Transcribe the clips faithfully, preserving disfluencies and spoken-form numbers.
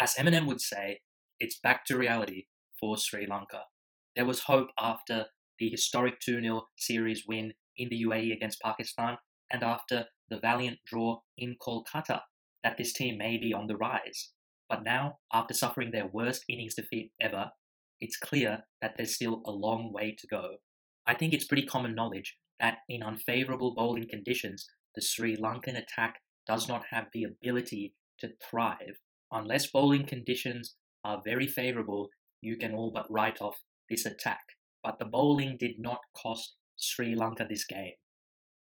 As Eminem would say, it's back to reality for Sri Lanka. There was hope after the historic two nil series win in the U A E against Pakistan and after the valiant draw in Kolkata that this team may be on the rise. But now, after suffering their worst innings defeat ever, it's clear that there's still a long way to go. I think it's pretty common knowledge that in unfavourable bowling conditions, the Sri Lankan attack does not have the ability to thrive. Unless bowling conditions are very favourable, you can all but write off this attack. But the bowling did not cost Sri Lanka this game.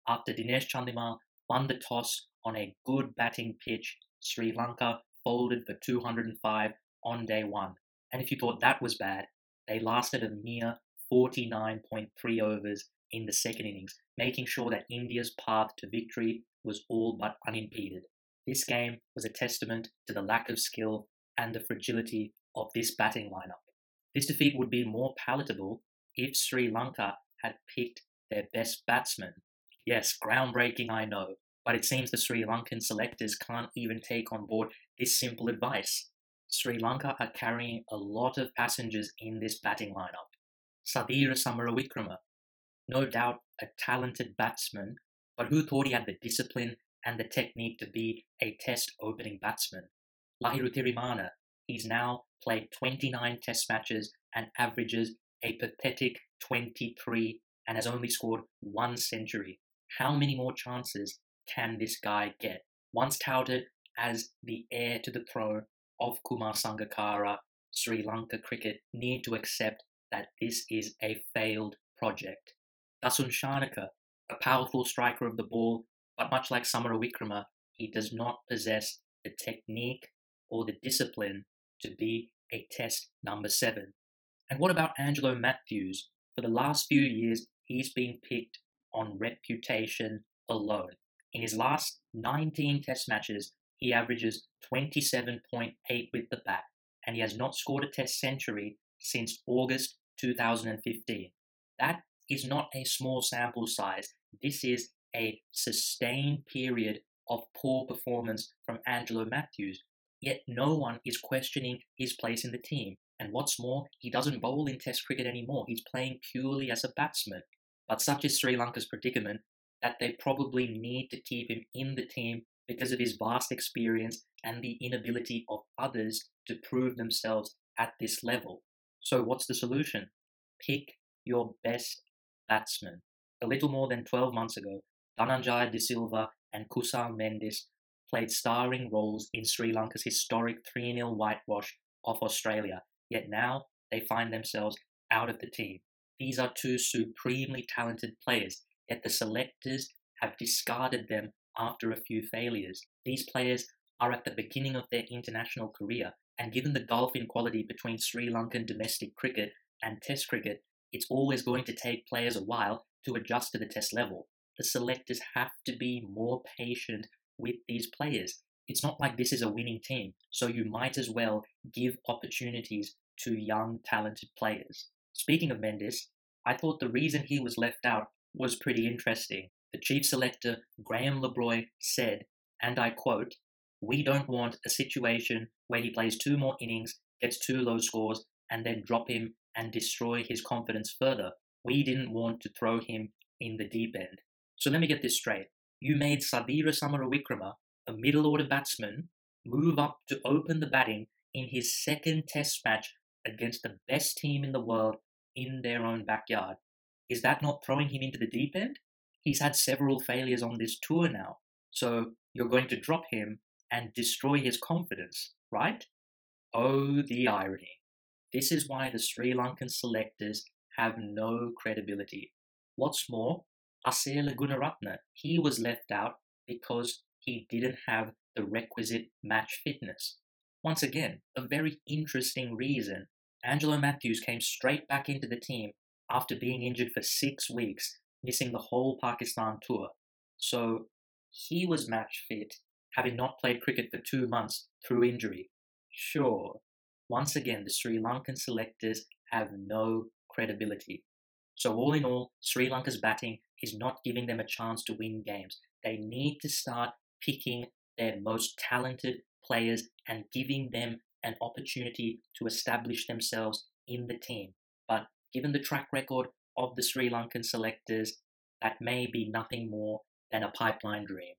After Dinesh Chandimal won the toss on a good batting pitch, Sri Lanka folded for two hundred five on day one. And if you thought that was bad, they lasted a mere forty-nine point three overs in the second innings, making sure that India's path to victory was all but unimpeded. This game was a testament to the lack of skill and the fragility of this batting lineup. This defeat would be more palatable if Sri Lanka had picked their best batsman. Yes, groundbreaking, I know, but it seems the Sri Lankan selectors can't even take on board this simple advice. Sri Lanka are carrying a lot of passengers in this batting lineup. Sadeera Samarawickrama, no doubt a talented batsman, but who thought he had the discipline and the technique to be a test opening batsman? Lahiru Thirimana, he's now played twenty-nine test matches and averages a pathetic twenty-three and has only scored one century. How many more chances can this guy get? Once touted as the heir to the throne of Kumar Sangakkara, Sri Lanka cricket need to accept that this is a failed project. Dasun Shanaka, a powerful striker of the ball, but much like Samarawickrama, he does not possess the technique or the discipline to be a test number seven. And what about Angelo Matthews? For the last few years, he's been picked on reputation alone. In his last nineteen test matches, he averages twenty-seven point eight with the bat, and he has not scored a test century since August two thousand fifteen. That is not a small sample size. This is a sustained period of poor performance from Angelo Matthews, yet no one is questioning his place in the team. And what's more, he doesn't bowl in test cricket anymore. He's playing purely as a batsman. But such is Sri Lanka's predicament that they probably need to keep him in the team because of his vast experience and the inability of others to prove themselves at this level. So what's the solution? Pick your best batsman. A little more than twelve months ago, Dhananjaya De Silva and Kusal Mendis played starring roles in Sri Lanka's historic three nil whitewash off Australia, yet now they find themselves out of the team. These are two supremely talented players, yet the selectors have discarded them after a few failures. These players are at the beginning of their international career, and given the gulf in quality between Sri Lankan domestic cricket and test cricket, it's always going to take players a while to adjust to the test level. The selectors have to be more patient with these players. It's not like this is a winning team, so you might as well give opportunities to young, talented players. Speaking of Mendes, I thought the reason he was left out was pretty interesting. The chief selector, Graham LeBroy, said, and I quote, "We don't want a situation where he plays two more innings, gets two low scores, and then drop him and destroy his confidence further. We didn't want to throw him in the deep end." So let me get this straight. You made Sadeera Samarawickrama, a middle-order batsman, move up to open the batting in his second test match against the best team in the world in their own backyard. Is that not throwing him into the deep end? He's had several failures on this tour now, so you're going to drop him and destroy his confidence, right? Oh, the irony. This is why the Sri Lankan selectors have no credibility. What's more, Asela Gunaratne, he was left out because he didn't have the requisite match fitness. Once again, a very interesting reason. Angelo Matthews came straight back into the team after being injured for six weeks, missing the whole Pakistan tour. So he was match fit, having not played cricket for two months through injury. Sure. Once again, the Sri Lankan selectors have no credibility. So all in all, Sri Lanka's batting is not giving them a chance to win games. They need to start picking their most talented players and giving them an opportunity to establish themselves in the team. But given the track record of the Sri Lankan selectors, that may be nothing more than a pipeline dream.